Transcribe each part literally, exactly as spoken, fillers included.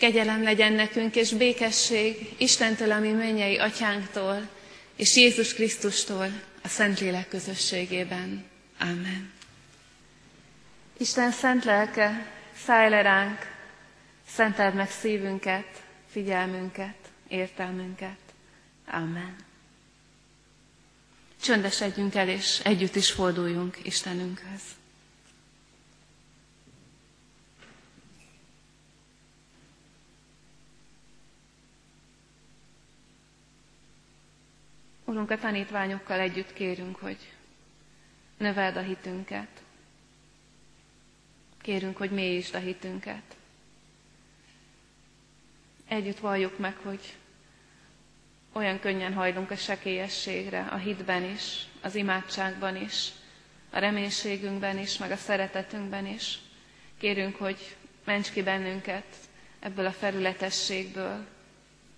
Kegyelem legyen nekünk, és békesség Istentől, ami mennyei atyánktól, és Jézus Krisztustól a Szentlélek közösségében. Amen. Isten szent lelke, szállj le ránk, szenteld meg szívünket, figyelmünket, értelmünket. Amen. Csöndesedjünk el, és együtt is forduljunk Istenünkhöz. Urunk, a tanítványokkal együtt kérünk, hogy növeld a hitünket. Kérünk, hogy mélyítsd a hitünket. Együtt valljuk meg, hogy olyan könnyen hajlunk a sekélyességre, a hitben is, az imádságban is, a reménységünkben is, meg a szeretetünkben is. Kérünk, hogy ments ki bennünket ebből a felületességből,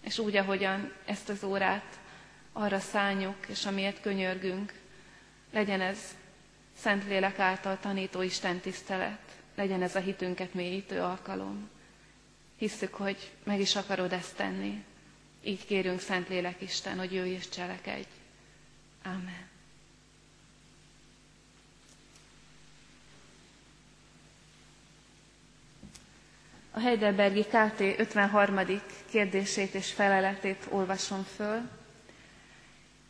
és úgy, ahogyan ezt az órát arra szánjuk, és amiért könyörgünk, legyen ez Szentlélek által tanító Isten tisztelet, legyen ez a hitünket mélyítő alkalom. Hisszük, hogy meg is akarod ezt tenni. Így kérünk, Szentlélek Isten, hogy jöjj és cselekedj. Amen. A Heidelbergi ká té ötvenharmadik kérdését és feleletét olvasom föl.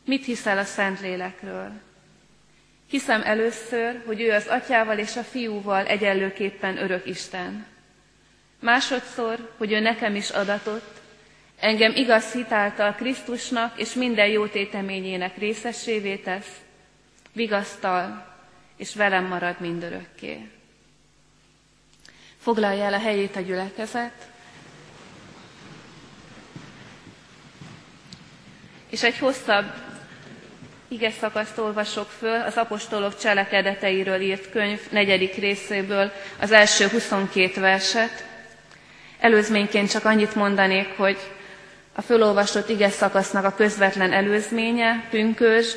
Mit hiszel a Szentlélekről? Hiszem először, hogy ő az Atyával és a Fiúval egyenlőképpen örök Isten. Másodszor, hogy ő nekem is adatott, engem igaz hit által Krisztusnak és minden jó téteményének részessévé tesz, vigasztal, és velem marad mindörökké. Foglalja el a helyét a gyülekezet, és egy hosszabb igeszakaszt olvasok föl az apostolok cselekedeteiről írt könyv negyedik részéből, az első huszonkét verset. Előzményként csak annyit mondanék, hogy a fölolvasott igeszakasznak a közvetlen előzménye pünkösd,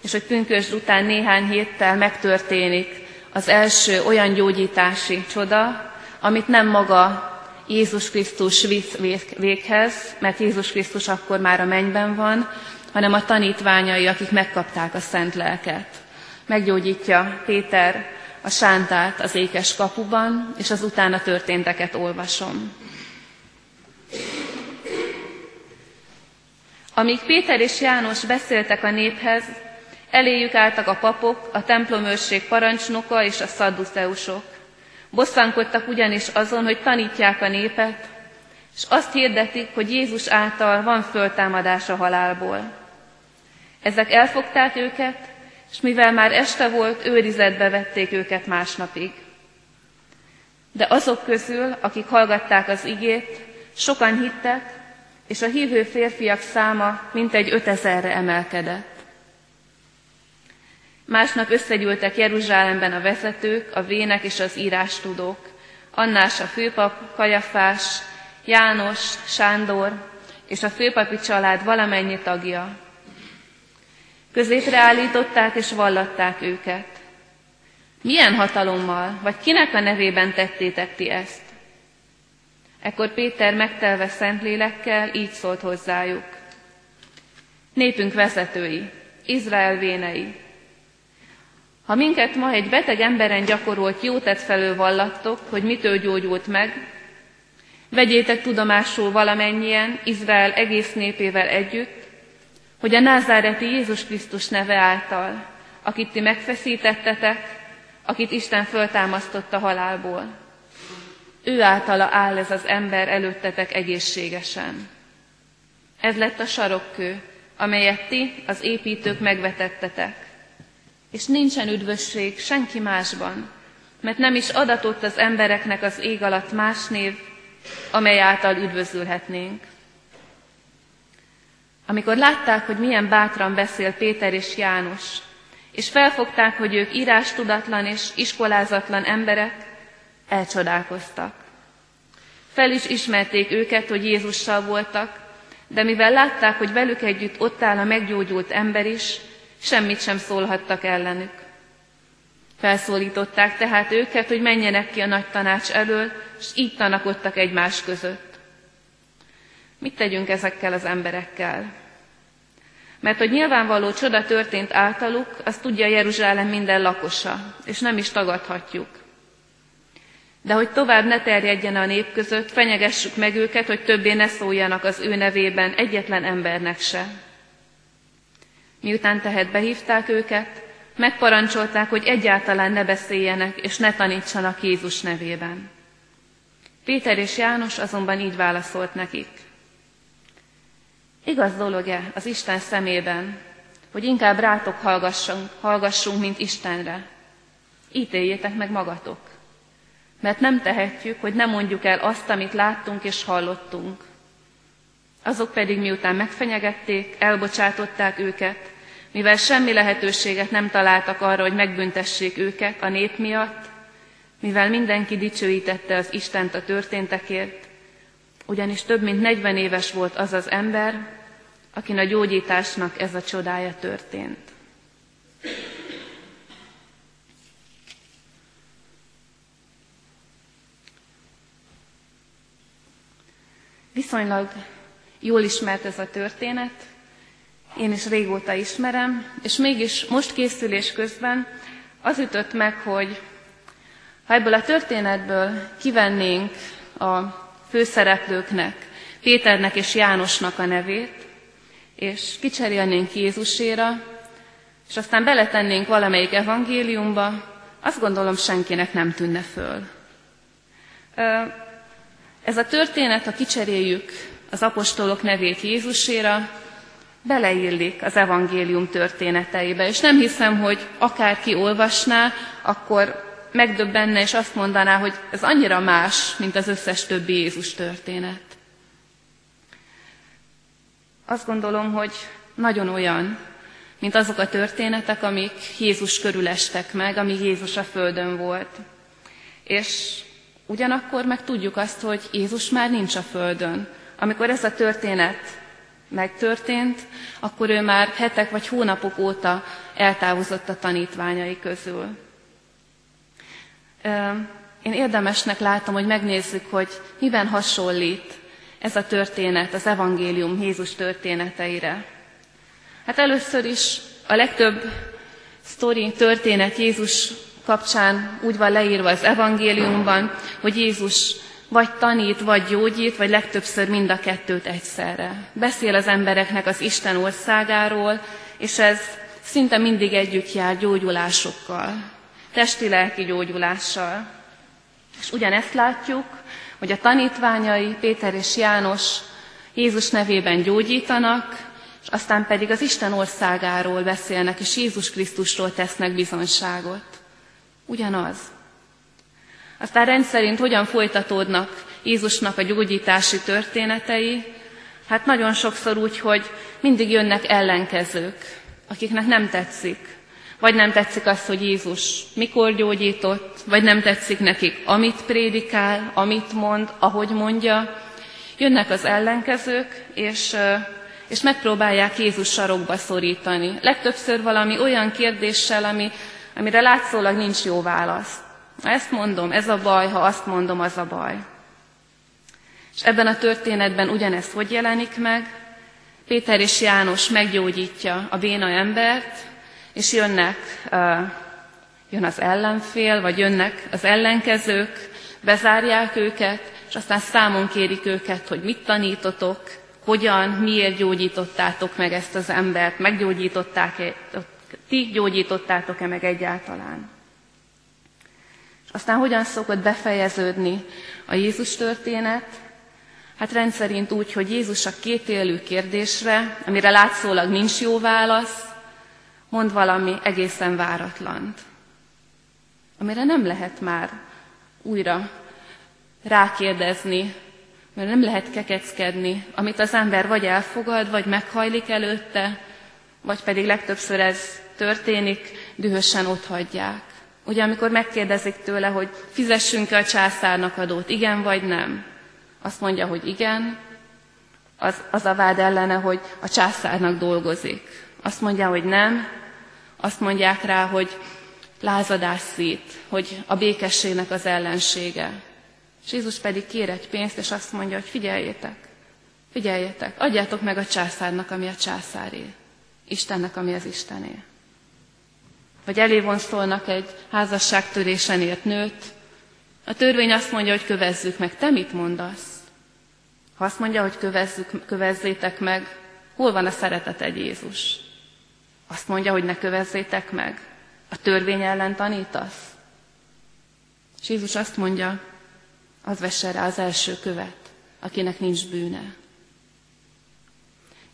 és hogy pünkösd után néhány héttel megtörténik az első olyan gyógyítási csoda, amit nem maga Jézus Krisztus visz véghez, mert Jézus Krisztus akkor már a mennyben van, hanem a tanítványai, akik megkapták a szent lelket. Meggyógyítja Péter a sántát az ékes kapuban, és az utána történteket olvasom. Amíg Péter és János beszéltek a néphez, eléjük álltak a papok, a templomőrség parancsnoka és a szadduceusok. Bosszankodtak ugyanis azon, hogy tanítják a népet, és azt hirdetik, hogy Jézus által van föltámadás a halálból. Ezek elfogták őket, és mivel már este volt, őrizetbe vették őket másnapig. De azok közül, akik hallgatták az igét, sokan hittek, és a hívő férfiak száma mintegy ötezerre emelkedett. Másnap összegyűltek Jeruzsálemben a vezetők, a vének és az írástudók, Annás a főpap, Kajafás, János, Sándor és a főpapi család valamennyi tagja. Középre állították és vallatták őket. Milyen hatalommal, vagy kinek a nevében tettétek ti ezt? Ekkor Péter megtelve Szentlélekkel így szólt hozzájuk. Népünk vezetői, Izrael vénei, ha minket ma egy beteg emberen gyakorolt jótett felől vallattok, hogy mitől gyógyult meg, vegyétek tudomásul valamennyien, Izrael egész népével együtt, hogy a názáreti Jézus Krisztus neve által, akit ti megfeszítettetek, akit Isten föltámasztott a halálból. Ő általa áll ez az ember előttetek egészségesen. Ez lett a sarokkő, amelyet ti, az építők megvetettetek. És nincsen üdvösség senki másban, mert nem is adatott az embereknek az ég alatt más név, amely által üdvözülhetnénk. Amikor látták, hogy milyen bátran beszél Péter és János, és felfogták, hogy ők írástudatlan és iskolázatlan emberek, elcsodálkoztak. Fel is ismerték őket, hogy Jézussal voltak, de mivel látták, hogy velük együtt ott áll a meggyógyult ember is, semmit sem szólhattak ellenük. Felszólították tehát őket, hogy menjenek ki a nagy tanács elől, és így tanakodtak egymás között. Mit tegyünk ezekkel az emberekkel? Mert hogy nyilvánvaló csoda történt általuk, azt tudja Jeruzsálem minden lakosa, és nem is tagadhatjuk. De hogy tovább ne terjedjen a nép között, fenyegessük meg őket, hogy többé ne szóljanak az ő nevében egyetlen embernek se. Miután tehát behívták őket, megparancsolták, hogy egyáltalán ne beszéljenek, és ne tanítsanak Jézus nevében. Péter és János azonban így válaszolt nekik. Igaz dolog-e az Isten szemében, hogy inkább rátok hallgassunk, hallgassunk, mint Istenre? Ítéljétek meg magatok, mert nem tehetjük, hogy ne mondjuk el azt, amit láttunk és hallottunk. Azok pedig miután megfenyegették, elbocsátották őket, mivel semmi lehetőséget nem találtak arra, hogy megbüntessék őket a nép miatt, mivel mindenki dicsőítette az Istent a történtekért, ugyanis több mint negyven éves volt az az ember, akin a gyógyításnak ez a csodája történt. Viszonylag jól ismert ez a történet, én is régóta ismerem, és mégis most készülés közben az ütött meg, hogy ha ebből a történetből kivennénk a főszereplőknek, Péternek és Jánosnak a nevét, és kicserélnénk Jézuséra, és aztán beletennénk valamelyik evangéliumba, azt gondolom senkinek nem tűnne föl. Ez a történet, ha kicseréljük az apostolok nevét Jézuséra, beleillik az evangélium történeteibe, és nem hiszem, hogy akárki olvasná, akkor megdöbbenne és azt mondaná, hogy ez annyira más, mint az összes többi Jézus történet. Azt gondolom, hogy nagyon olyan, mint azok a történetek, amik Jézus körül estek meg, amíg Jézus a földön volt. És ugyanakkor meg tudjuk azt, hogy Jézus már nincs a földön. Amikor ez a történet megtörtént, akkor ő már hetek vagy hónapok óta eltávozott a tanítványai közül. Én érdemesnek látom, hogy megnézzük, hogy miben hasonlít ez a történet az evangélium Jézus történeteire. Hát először is a legtöbb sztori, történet Jézus kapcsán úgy van leírva az evangéliumban, hogy Jézus vagy tanít, vagy gyógyít, vagy legtöbbször mind a kettőt egyszerre. Beszél az embereknek az Isten országáról, és ez szinte mindig együtt jár gyógyulásokkal. Testi-lelki gyógyulással. És ugyanezt látjuk, hogy a tanítványai, Péter és János Jézus nevében gyógyítanak, és aztán pedig az Isten országáról beszélnek, és Jézus Krisztusról tesznek bizonyságot. Ugyanaz. Aztán rendszerint hogyan folytatódnak Jézusnak a gyógyítási történetei? Hát nagyon sokszor úgy, hogy mindig jönnek ellenkezők, akiknek nem tetszik. Vagy nem tetszik az, hogy Jézus mikor gyógyított, vagy nem tetszik nekik, amit prédikál, amit mond, ahogy mondja. Jönnek az ellenkezők, és, és megpróbálják Jézus sarokba szorítani. Legtöbbször valami olyan kérdéssel, ami, amire látszólag nincs jó válasz. Ha ezt mondom, ez a baj, ha azt mondom, az a baj. És ebben a történetben ugyanezt hogy jelenik meg? Péter és János meggyógyítja a béna embert, és jönnek, jön az ellenfél, vagy jönnek az ellenkezők, bezárják őket, és aztán számon kérik őket, hogy mit tanítotok, hogyan, miért gyógyítottátok meg ezt az embert, meggyógyították-e, ti gyógyítottátok-e meg egyáltalán. És aztán hogyan szokott befejeződni a Jézus történet? Hát rendszerint úgy, hogy Jézus a kétélű kérdésre, amire látszólag nincs jó válasz, mond valami egészen váratlant, amire nem lehet már újra rákérdezni, mert nem lehet kekeckedni, amit az ember vagy elfogad, vagy meghajlik előtte, vagy pedig legtöbbször ez történik, dühösen otthagyják. Ugye amikor megkérdezik tőle, hogy fizessünk-e a császárnak adót, igen vagy nem, azt mondja, hogy igen, az, az a vád ellene, hogy a császárnak dolgozik. Azt mondja, hogy nem, azt mondják rá, hogy lázadás szít, hogy a békességnek az ellensége. És Jézus pedig kér egy pénzt, és azt mondja, hogy figyeljétek, Figyeljetek, adjátok meg a császárnak, ami a császáré, Istennek, ami az Istené. Vagy elé vonszolnak egy házasságtörésen ért nőt. A törvény azt mondja, hogy kövezzük meg. Te mit mondasz? Ha azt mondja, hogy kövezzük, kövezzétek meg, hol van a szeretet egy Jézus? Azt mondja, hogy ne kövezzétek meg. A törvény ellen tanítasz? És Jézus azt mondja, az vesse rá az első követ, akinek nincs bűne.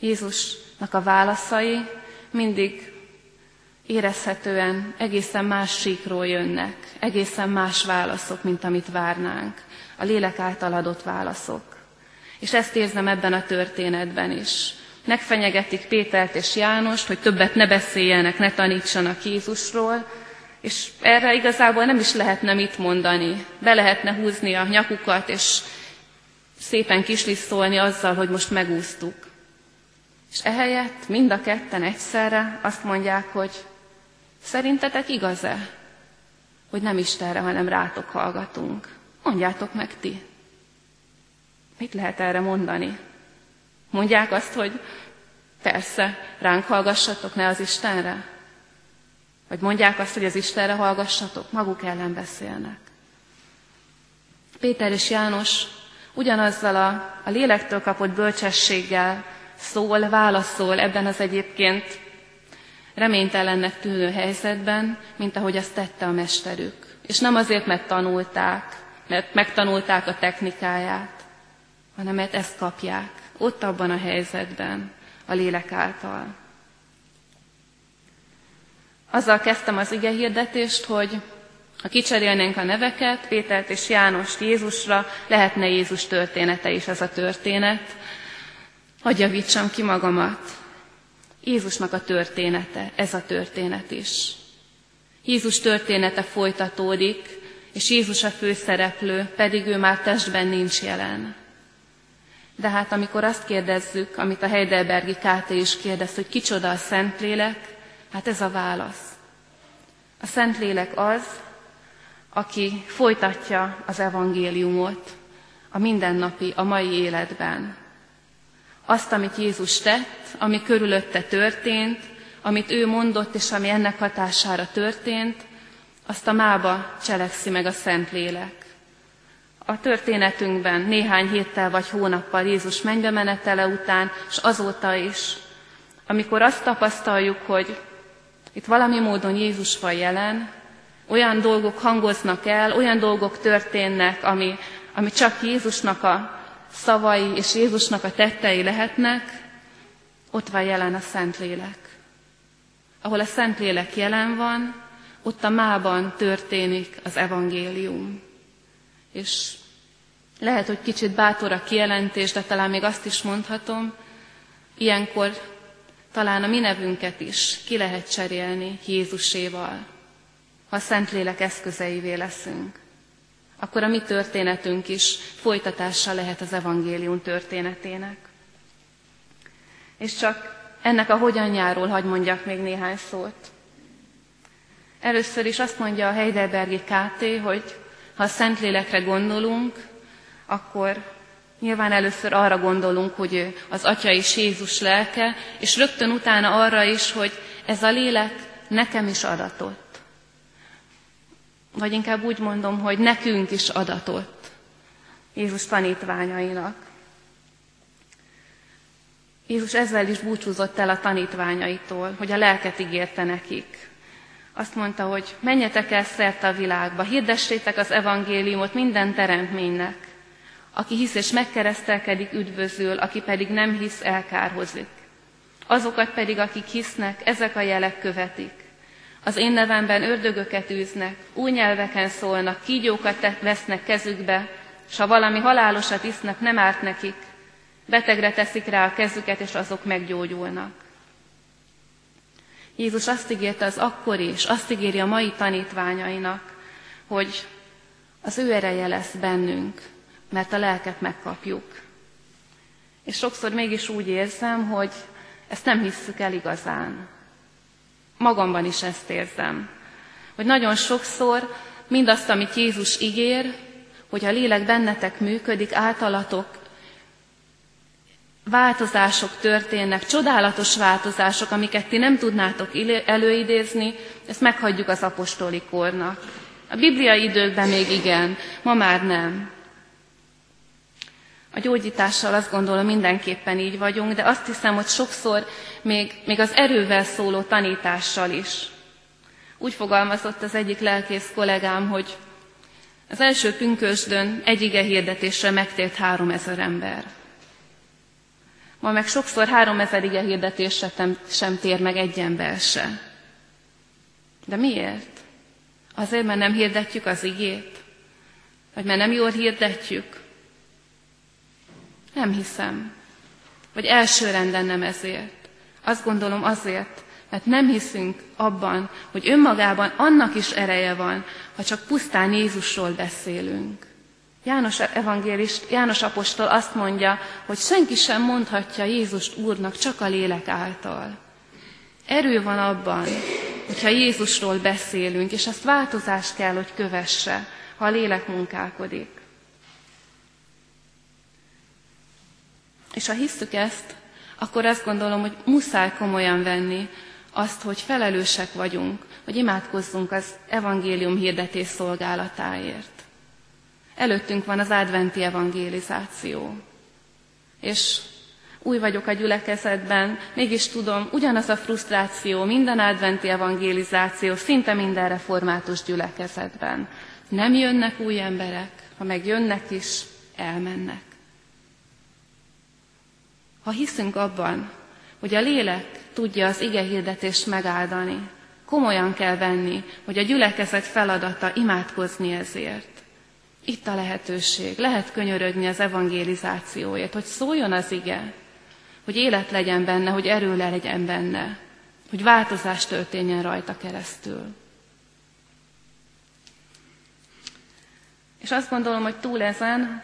Jézusnak a válaszai mindig érezhetően egészen más síkról jönnek, egészen más válaszok, mint amit várnánk. A lélek által adott válaszok. És ezt érzem ebben a történetben is. Megfenyegetik Pétert és Jánost, hogy többet ne beszéljenek, ne tanítsanak Jézusról, és erre igazából nem is lehetne mit mondani. Be lehetne húzni a nyakukat, és szépen kislisszolni azzal, hogy most megúsztuk. És ehelyett mind a ketten egyszerre azt mondják, hogy szerintetek igaz-e, hogy nem Istenre, hanem rátok hallgatunk? Mondjátok meg ti. Mit lehet erre mondani? Mondják azt, hogy persze, ránk hallgassatok, ne az Istenre? Vagy mondják azt, hogy az Istenre hallgassatok? Maguk ellen beszélnek. Péter és János ugyanazzal a, a lélektől kapott bölcsességgel szól, válaszol ebben az egyébként reménytelennek tűnő helyzetben, mint ahogy azt tette a mesterük. És nem azért, mert tanulták, mert megtanulták a technikáját, hanem mert ezt kapják, ott abban a helyzetben, a lélek által. Azzal kezdtem az igehirdetést, hogy ha kicserélnénk a neveket, Pétert és Jánost Jézusra, lehetne Jézus története is ez a történet. Hadd javítsam ki magamat. Jézusnak a története, ez a történet is. Jézus története folytatódik, és Jézus a főszereplő, pedig ő már testben nincs jelen. De hát amikor azt kérdezzük, amit a heidelbergi ká té is kérdez, hogy kicsoda a Szentlélek, hát ez a válasz. A Szentlélek az, aki folytatja az evangéliumot a mindennapi, a mai életben. Azt, amit Jézus tett, ami körülötte történt, amit ő mondott, és ami ennek hatására történt, azt a mába cselekszi meg a Szentlélek. A történetünkben néhány héttel vagy hónappal Jézus mennybe menetele után, és azóta is, amikor azt tapasztaljuk, hogy itt valami módon Jézus van jelen, olyan dolgok hangoznak el, olyan dolgok történnek, ami, ami csak Jézusnak a szavai és Jézusnak a tettei lehetnek, ott van jelen a Szentlélek. Ahol a Szentlélek jelen van, ott a mában történik az evangélium. És lehet, hogy kicsit bátor a kijelentés, de talán még azt is mondhatom, ilyenkor talán a mi nevünket is ki lehet cserélni Jézuséval, ha a Szentlélek eszközeivé leszünk. Akkor a mi történetünk is folytatása lehet az evangélium történetének. És csak ennek a hogyanjáról hadd mondjak még néhány szót. Először is azt mondja a heidelbergi ká té, hogy ha a Szentlélekre gondolunk, akkor nyilván először arra gondolunk, hogy az Atya és Jézus lelke, és rögtön utána arra is, hogy ez a lélek nekem is adatott. Vagy inkább úgy mondom, hogy nekünk is adatott Jézus tanítványainak. Jézus ezzel is búcsúzott el a tanítványaitól, hogy a lelket ígérte nekik. Azt mondta, hogy menjetek el szerte a világba, hirdessétek az evangéliumot minden teremtménynek. Aki hisz és megkeresztelkedik, üdvözül, aki pedig nem hisz, elkárhozik. Azokat pedig, akik hisznek, ezek a jelek követik. Az én nevemben ördögöket űznek, új nyelveken szólnak, kígyókat vesznek kezükbe, s ha valami halálosat isznak, nem árt nekik. Betegre teszik rá a kezüket, és azok meggyógyulnak. Jézus azt ígérte az akkori, és azt ígéri a mai tanítványainak, hogy az ő ereje lesz bennünk, mert a lelket megkapjuk. És sokszor mégis úgy érzem, hogy ezt nem hisszük el igazán. Magamban is ezt érzem, hogy nagyon sokszor mindazt, amit Jézus ígér, hogy a lélek bennetek működik, általatok változások történnek, csodálatos változások, amiket ti nem tudnátok előidézni, ezt meghagyjuk az apostoli kornak. A bibliai időkben még igen, ma már nem. A gyógyítással azt gondolom mindenképpen így vagyunk, de azt hiszem, hogy sokszor még, még az erővel szóló tanítással is. Úgy fogalmazott az egyik lelkész kollégám, hogy az első pünkösdön egy ige hirdetésre megtért három ezer ember. Ma meg sokszor három ezer ige hirdetésre sem tér meg egy ember se. De miért? Azért, mert nem hirdetjük az igét? Vagy mert nem jól hirdetjük? Nem hiszem, vagy elsőrenden nem ezért. Azt gondolom azért, mert nem hiszünk abban, hogy önmagában annak is ereje van, ha csak pusztán Jézusról beszélünk. János evangélist, János apostol azt mondja, hogy senki sem mondhatja Jézust Úrnak, csak a lélek által. Erő van abban, hogyha Jézusról beszélünk, és azt változást kell, hogy kövesse, ha a lélek munkálkodik. És ha hisszük ezt, akkor azt gondolom, hogy muszáj komolyan venni azt, hogy felelősek vagyunk, hogy imádkozzunk az evangélium hirdetés szolgálatáért. Előttünk van az adventi evangélizáció. És új vagyok a gyülekezetben, mégis tudom, ugyanaz a frusztráció minden adventi evangélizáció, szinte minden református gyülekezetben. Nem jönnek új emberek, ha meg jönnek is, elmennek. Ha hiszünk abban, hogy a lélek tudja az ige hirdetést megáldani, komolyan kell venni, hogy a gyülekezet feladata imádkozni ezért. Itt a lehetőség, lehet könyörögni az evangélizációért, hogy szóljon az ige, hogy élet legyen benne, hogy erő legyen benne, hogy változás történjen rajta keresztül. És azt gondolom, hogy túl ezen,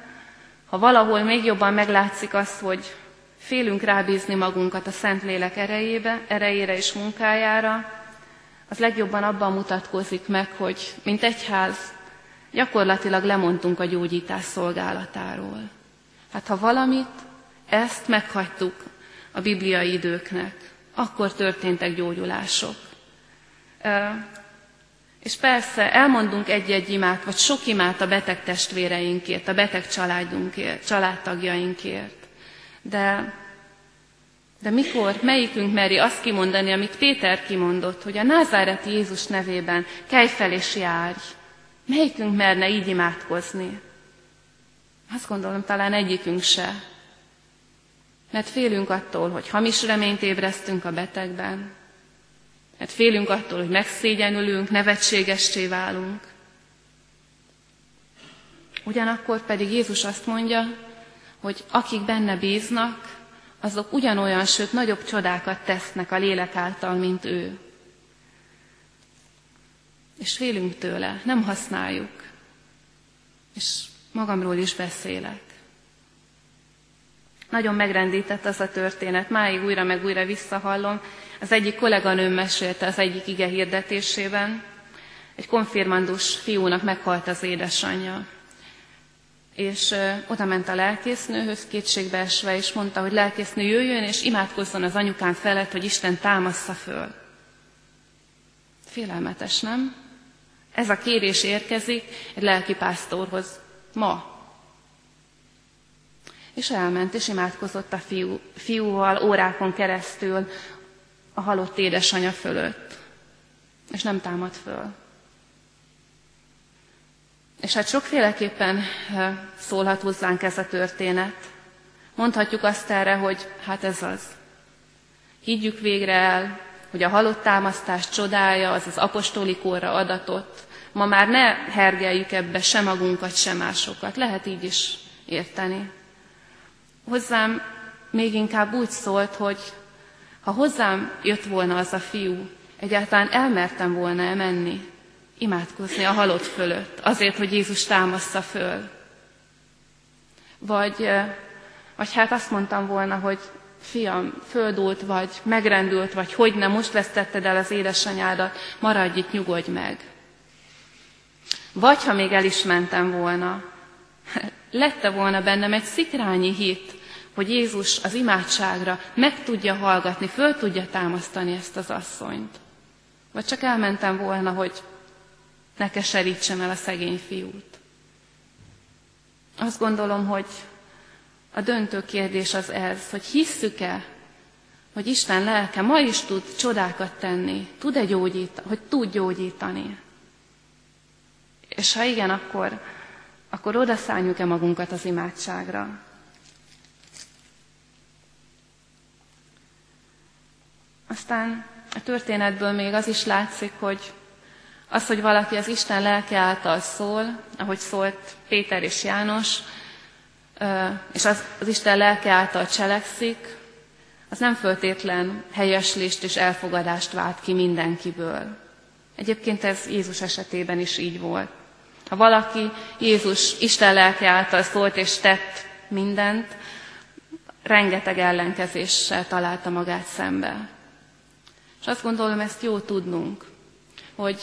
ha valahol még jobban meglátszik az, hogy félünk rábízni magunkat a Szentlélek erejébe, erejére és munkájára, az legjobban abban mutatkozik meg, hogy mint egyház gyakorlatilag lemondtunk a gyógyítás szolgálatáról. Hát ha valamit, ezt meghagytuk a bibliai időknek, akkor történtek gyógyulások. E- és persze elmondunk egy-egy imát, vagy sok imát a beteg testvéreinkért, a beteg családunkért, családtagjainkért. De, de mikor, melyikünk meri azt kimondani, amit Péter kimondott, hogy a názáreti Jézus nevében kelj fel és járj. Melyikünk merne így imádkozni? Azt gondolom, talán egyikünk se. Mert félünk attól, hogy hamis reményt ébresztünk a betegben. Mert félünk attól, hogy megszégyenülünk, nevetségessé válunk. Ugyanakkor pedig Jézus azt mondja, hogy akik benne bíznak, azok ugyanolyan, sőt nagyobb csodákat tesznek a lélek által, mint ő. És félünk tőle, nem használjuk. És magamról is beszélek. Nagyon megrendített az a történet, máig újra meg újra visszahallom. Az egyik kolléganőm mesélte az egyik ige hirdetésében, egy konfirmandus fiúnak meghalt az édesanyja. És oda ment a lelkésznőhöz kétségbeesve, és mondta, hogy lelkésznő, jöjjön, és imádkozzon az anyukám felett, hogy Isten támassza föl. Félelmetes, nem? Ez a kérés érkezik egy lelkipásztorhoz ma. És elment, és imádkozott a fiú, fiúval órákon keresztül a halott édesanyja fölött. És nem támadt föl. És hát sokféleképpen szólhat hozzánk ez a történet. Mondhatjuk azt erre, hogy hát ez az. Higgyük végre el, hogy a halott támasztás csodája az az apostoli korra adatott. Ma már ne hergeljük ebbe se magunkat, se másokat. Lehet így is érteni. Hozzám még inkább úgy szólt, hogy ha hozzám jött volna az a fiú, egyáltalán elmertem volna menni. Imádkozni a halott fölött, azért, hogy Jézus támassza föl. Vagy, vagy hát azt mondtam volna, hogy fiam, földult vagy, megrendült vagy, hogy nem, most vesztetted el az édesanyádat, maradj itt, nyugodj meg. Vagy ha még el is mentem volna, lette volna bennem egy szikrányi hit, hogy Jézus az imádságra meg tudja hallgatni, föl tudja támasztani ezt az asszonyt. Vagy csak elmentem volna, hogy ne keserítsem el a szegény fiút. Azt gondolom, hogy a döntő kérdés az ez, hogy hisszük-e, hogy Isten lelke ma is tud csodákat tenni, tud-e gyógyítani, hogy tud gyógyítani. És ha igen, akkor, akkor odaszálljuk-e magunkat az imádságra. Aztán a történetből még az is látszik, hogy az, hogy valaki az Isten lelke által szól, ahogy szólt Péter és János, és az, az Isten lelke által cselekszik, az nem föltétlen helyeslést és elfogadást vált ki mindenkiből. Egyébként ez Jézus esetében is így volt. Ha valaki Jézus Isten lelke által szólt és tett mindent, rengeteg ellenkezéssel találta magát szembe. És azt gondolom, ezt jó tudnunk, hogy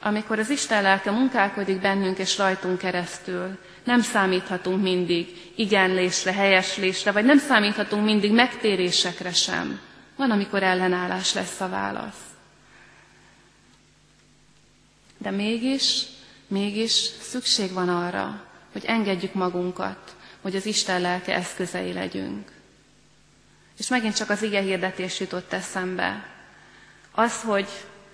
amikor az Isten lelke munkálkodik bennünk és rajtunk keresztül, nem számíthatunk mindig igenlésre, helyeslésre, vagy nem számíthatunk mindig megtérésekre sem. Van, amikor ellenállás lesz a válasz. De mégis, mégis szükség van arra, hogy engedjük magunkat, hogy az Isten lelke eszközei legyünk. És megint csak az ige hirdetés jutott eszembe. Az, hogy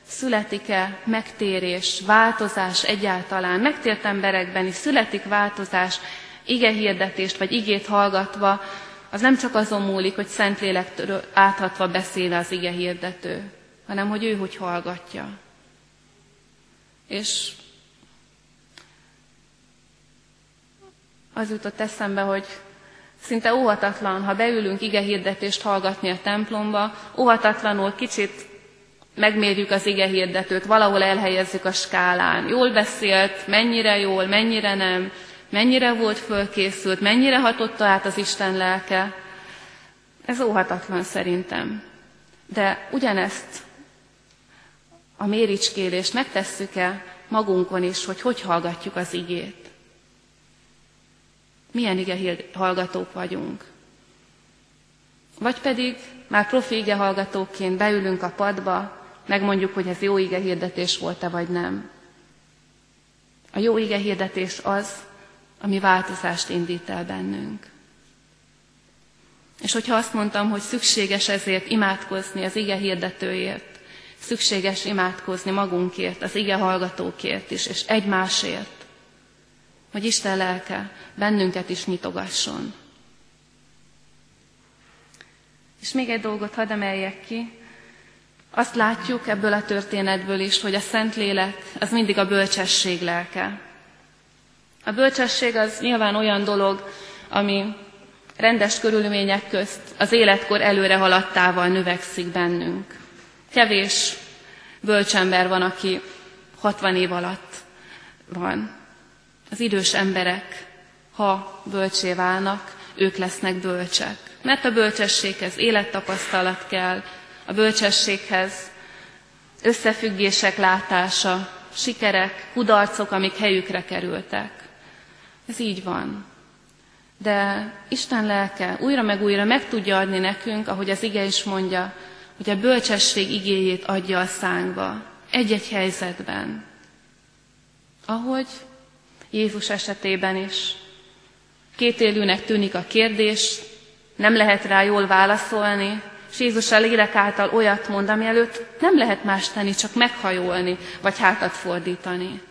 születik-e megtérés, változás egyáltalán, megtért emberekben is születik változás, ige hirdetést vagy igét hallgatva, az nem csak azon múlik, hogy Szentlélektől áthatva beszél az ige hirdető, hanem hogy ő hogy hallgatja. És az jutott eszembe, hogy szinte óhatatlan, ha beülünk ige hirdetést hallgatni a templomba, óhatatlanul kicsit megmérjük az ige hirdetőt, valahol elhelyezzük a skálán. Jól beszélt, mennyire jól, mennyire nem, mennyire volt fölkészült, mennyire hatotta át az Isten lelke. Ez óhatatlan szerintem. De ugyanezt a méricskélést megtesszük-e magunkon is, hogy hogy hallgatjuk az igét? Milyen ige hallgatók vagyunk? Vagy pedig már profi ige hallgatóként beülünk a padba, megmondjuk, hogy ez jó ige hirdetés volt-e, vagy nem. A jó ige hirdetés az, ami változást indít el bennünk. És hogyha azt mondtam, hogy szükséges ezért imádkozni az ige hirdetőért, szükséges imádkozni magunkért, az ige hallgatókért is, és egymásért, hogy Isten lelke bennünket is nyitogasson. És még egy dolgot hadd emeljek ki. Azt látjuk ebből a történetből is, hogy a Szentlélek az mindig a bölcsesség lelke. A bölcsesség az nyilván olyan dolog, ami rendes körülmények közt az életkor előre haladtával növekszik bennünk. Kevés bölcsember van, aki hatvan év alatt van. Az idős emberek, ha bölcsé válnak, ők lesznek bölcsek. Mert a bölcsességhez élettapasztalat kell, a bölcsességhez összefüggések látása, sikerek, kudarcok, amik helyükre kerültek. Ez így van. De Isten lelke újra meg újra meg tudja adni nekünk, ahogy az ige is mondja, hogy a bölcsesség igéjét adja a szánkba, egy-egy helyzetben. Ahogy Jézus esetében is. Kétélűnek tűnik a kérdés, nem lehet rá jól válaszolni, és Jézus a lélek által olyat mond, ami előtt nem lehet más tenni, csak meghajolni, vagy hátat fordítani.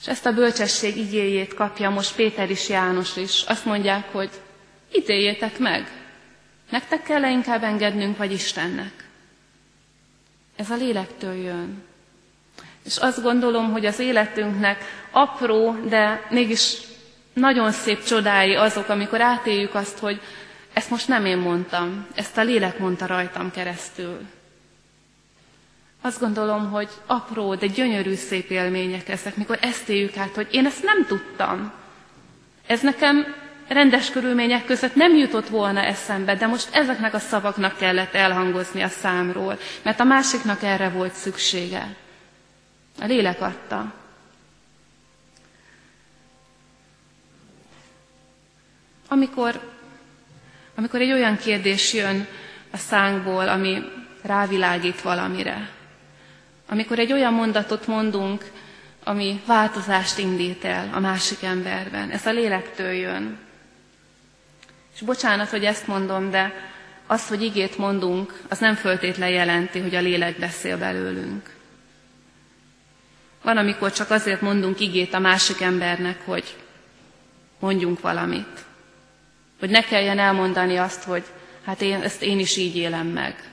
És ezt a bölcsesség igéjét kapja most Péter is, János is. Azt mondják, hogy ítéljétek meg, nektek kell-e inkább engednünk, vagy Istennek? Ez a lélektől jön. És azt gondolom, hogy az életünknek apró, de mégis nagyon szép csodái azok, amikor átéljük azt, hogy ezt most nem én mondtam, ezt a lélek mondta rajtam keresztül. Azt gondolom, hogy apró, de gyönyörű szép élmények ezek, mikor ezt éljük át, hogy én ezt nem tudtam. Ez nekem rendes körülmények között nem jutott volna eszembe, de most ezeknek a szavaknak kellett elhangozni a számról, mert a másiknak erre volt szüksége. A lélek adta. Amikor Amikor egy olyan kérdés jön a szánkból, ami rávilágít valamire. Amikor egy olyan mondatot mondunk, ami változást indít el a másik emberben. Ez a lélektől jön. És bocsánat, hogy ezt mondom, de az, hogy igét mondunk, az nem feltétlen jelenti, hogy a lélek beszél belőlünk. Van, amikor csak azért mondunk igét a másik embernek, hogy mondjunk valamit. Hogy ne kelljen elmondani azt, hogy hát én, ezt én is így élem meg.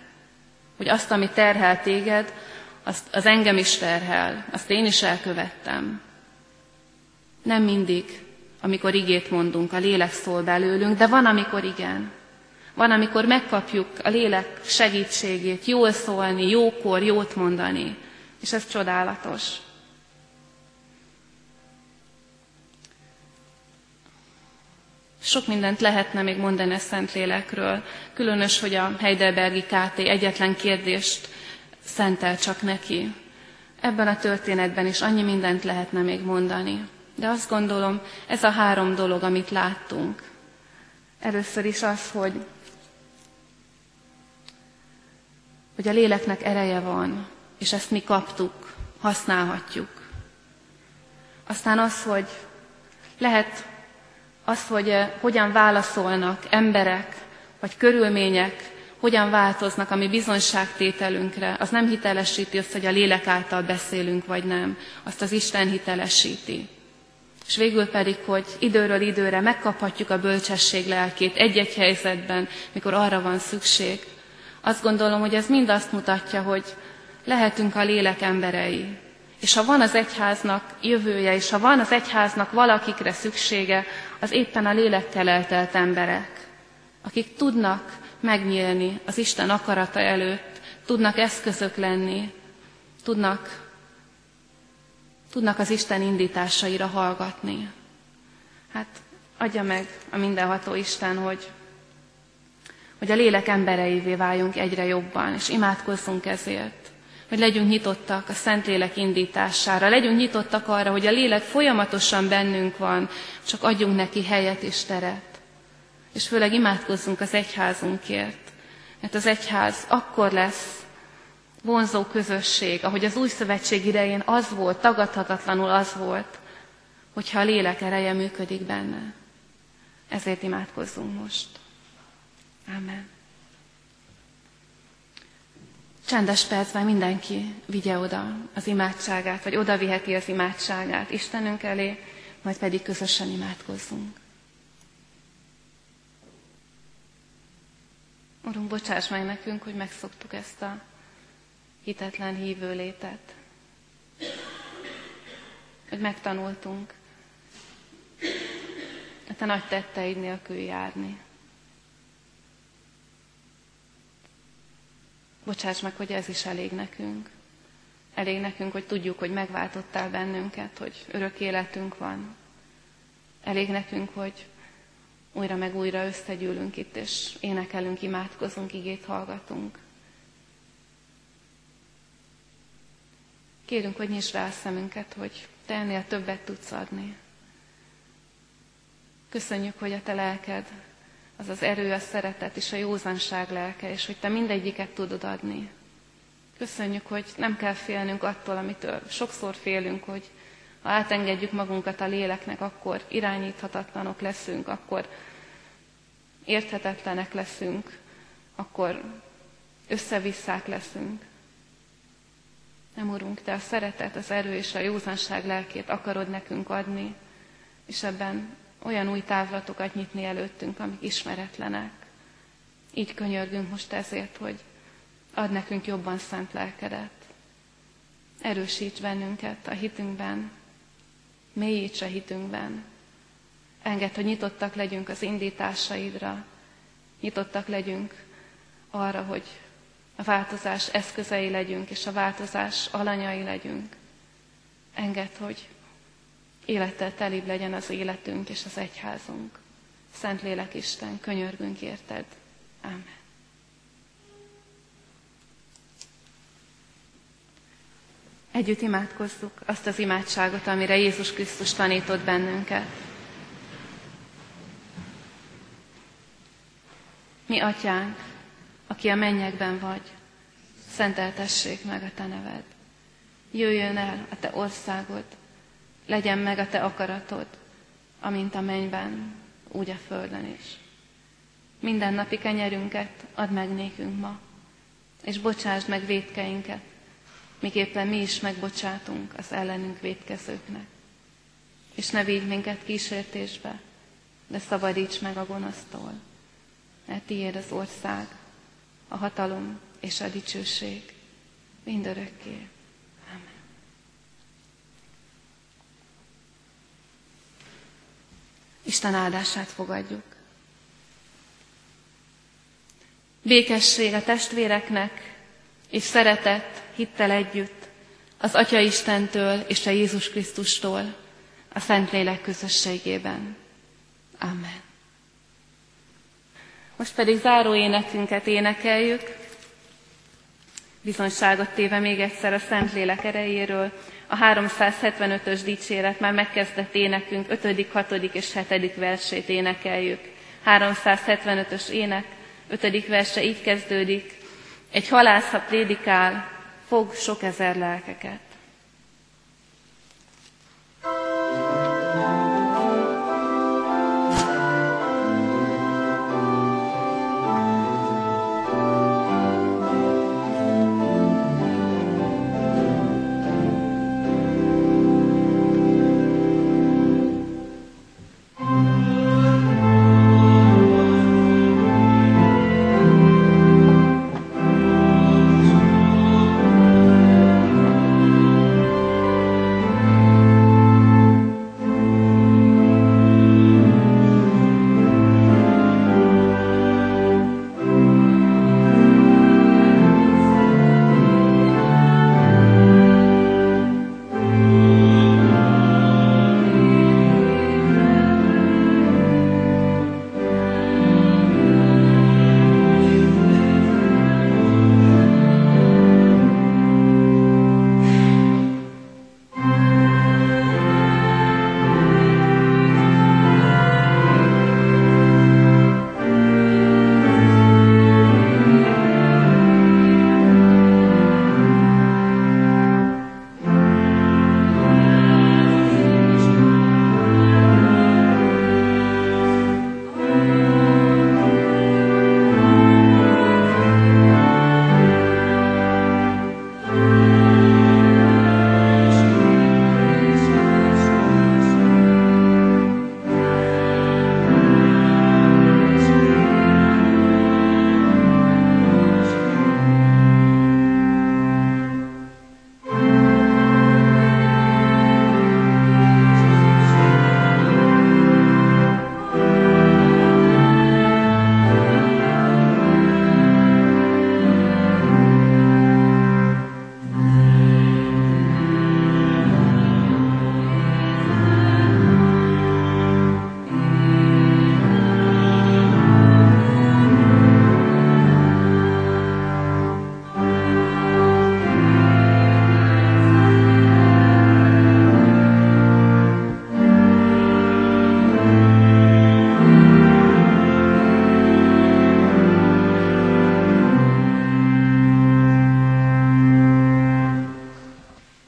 Hogy azt, ami terhel téged, azt, az engem is terhel, azt én is elkövettem. Nem mindig, amikor igét mondunk, a lélek szól belőlünk, de van, amikor igen. Van, amikor megkapjuk a lélek segítségét, jól szólni, jókor, jót mondani. És ez csodálatos. Sok mindent lehetne még mondani a Szentlélekről, különös, hogy a Heidelbergi ká té egyetlen kérdést szentel csak neki. Ebben a történetben is annyi mindent lehetne még mondani. De azt gondolom, ez a három dolog, amit láttunk. Először is az, hogy, hogy a léleknek ereje van, és ezt mi kaptuk, használhatjuk. Aztán az, hogy lehet az, hogy hogyan válaszolnak emberek, vagy körülmények, hogyan változnak a mi bizonságtételünkre, az nem hitelesíti azt, hogy a lélek által beszélünk, vagy nem. Azt az Isten hitelesíti. És végül pedig, hogy időről időre megkaphatjuk a bölcsesség lelkét egy-egy helyzetben, mikor arra van szükség. Azt gondolom, hogy ez mind azt mutatja, hogy lehetünk a lélek emberei. És ha van az egyháznak jövője, és ha van az egyháznak valakikre szüksége, az éppen a lélekkel eltelt emberek, akik tudnak megnyílni az Isten akarata előtt, tudnak eszközök lenni, tudnak, tudnak az Isten indításaira hallgatni. Hát adja meg a mindenható Isten, hogy, hogy a lélek embereivé váljunk egyre jobban, és imádkozzunk ezért. Hogy legyünk nyitottak a Szentlélek indítására, legyünk nyitottak arra, hogy a lélek folyamatosan bennünk van, csak adjunk neki helyet és teret. És főleg imádkozzunk az egyházunkért, mert az egyház akkor lesz vonzó közösség, ahogy az új szövetség idején az volt, tagadhatatlanul az volt, hogyha a lélek ereje működik benne. Ezért imádkozzunk most. Amen. Csendes percben mindenki vigye oda az imádságát, vagy oda viheti az imádságát Istenünk elé, majd pedig közösen imádkozzunk. Urunk, bocsáss meg nekünk, hogy megszoktuk ezt a hitetlen hívő létet. Hogy megtanultunk a te nagy tetteid nélkül járni. Bocsáss meg, hogy ez is elég nekünk. Elég nekünk, hogy tudjuk, hogy megváltottál bennünket, hogy örök életünk van. Elég nekünk, hogy újra meg újra összegyűlünk itt, és énekelünk, imádkozunk, igét hallgatunk. Kérünk, hogy nyisd rá a szemünket, hogy te ennél többet tudsz adni. Köszönjük, hogy a te lelked, az az erő, a szeretet és a józanság lelke, és hogy te mindegyiket tudod adni. Köszönjük, hogy nem kell félnünk attól, amitől sokszor félünk, hogy ha átengedjük magunkat a léleknek, akkor irányíthatatlanok leszünk, akkor érthetetlenek leszünk, akkor összevisszák leszünk. Nem, Urunk, te a szeretet, az erő és a józanság lelkét akarod nekünk adni, és ebben olyan új távlatokat nyitni előttünk, amik ismeretlenek. Így könyörgünk most ezért, hogy add nekünk jobban szent lelkedet. Erősíts bennünket a hitünkben, mélyíts a hitünkben. Engedd, hogy nyitottak legyünk az indításaidra, nyitottak legyünk arra, hogy a változás eszközei legyünk, és a változás alanyai legyünk. Engedd, hogy élettel telibb legyen az életünk és az egyházunk. Szentlélek Isten, könyörgünk érted. Amen. Együtt imádkozzuk azt az imádságot, amire Jézus Krisztus tanított bennünket. Mi atyánk, aki a mennyekben vagy, szenteltessék meg a te neved. Jöjjön el a te országod, legyen meg a te akaratod, amint a mennyben, úgy a földön is. Minden napi kenyerünket add meg nékünk ma, és bocsásd meg vétkeinket, miképpen mi is megbocsátunk az ellenünk vétkezőknek. És ne vigy minket kísértésbe, de szabadíts meg a gonosztól, mert tiéd az ország, a hatalom és a dicsőség mindörökké. Amen. Isten áldását fogadjuk. Békesség a testvéreknek, és szeretet hittel együtt az Atya Istentől és a Jézus Krisztustól a Szentlélek közösségében. Amen. Most pedig záró énekünket énekeljük, bizonyságot téve még egyszer a Szentlélek erejéről. A háromszázhetvenötös dicséret már megkezdett énekünk ötödik, hatodik és hetedik versét énekeljük. háromszázhetvenötös ének, ötödik verse így kezdődik. Egy halász, ha prédikál, fog sok ezer lelkeket.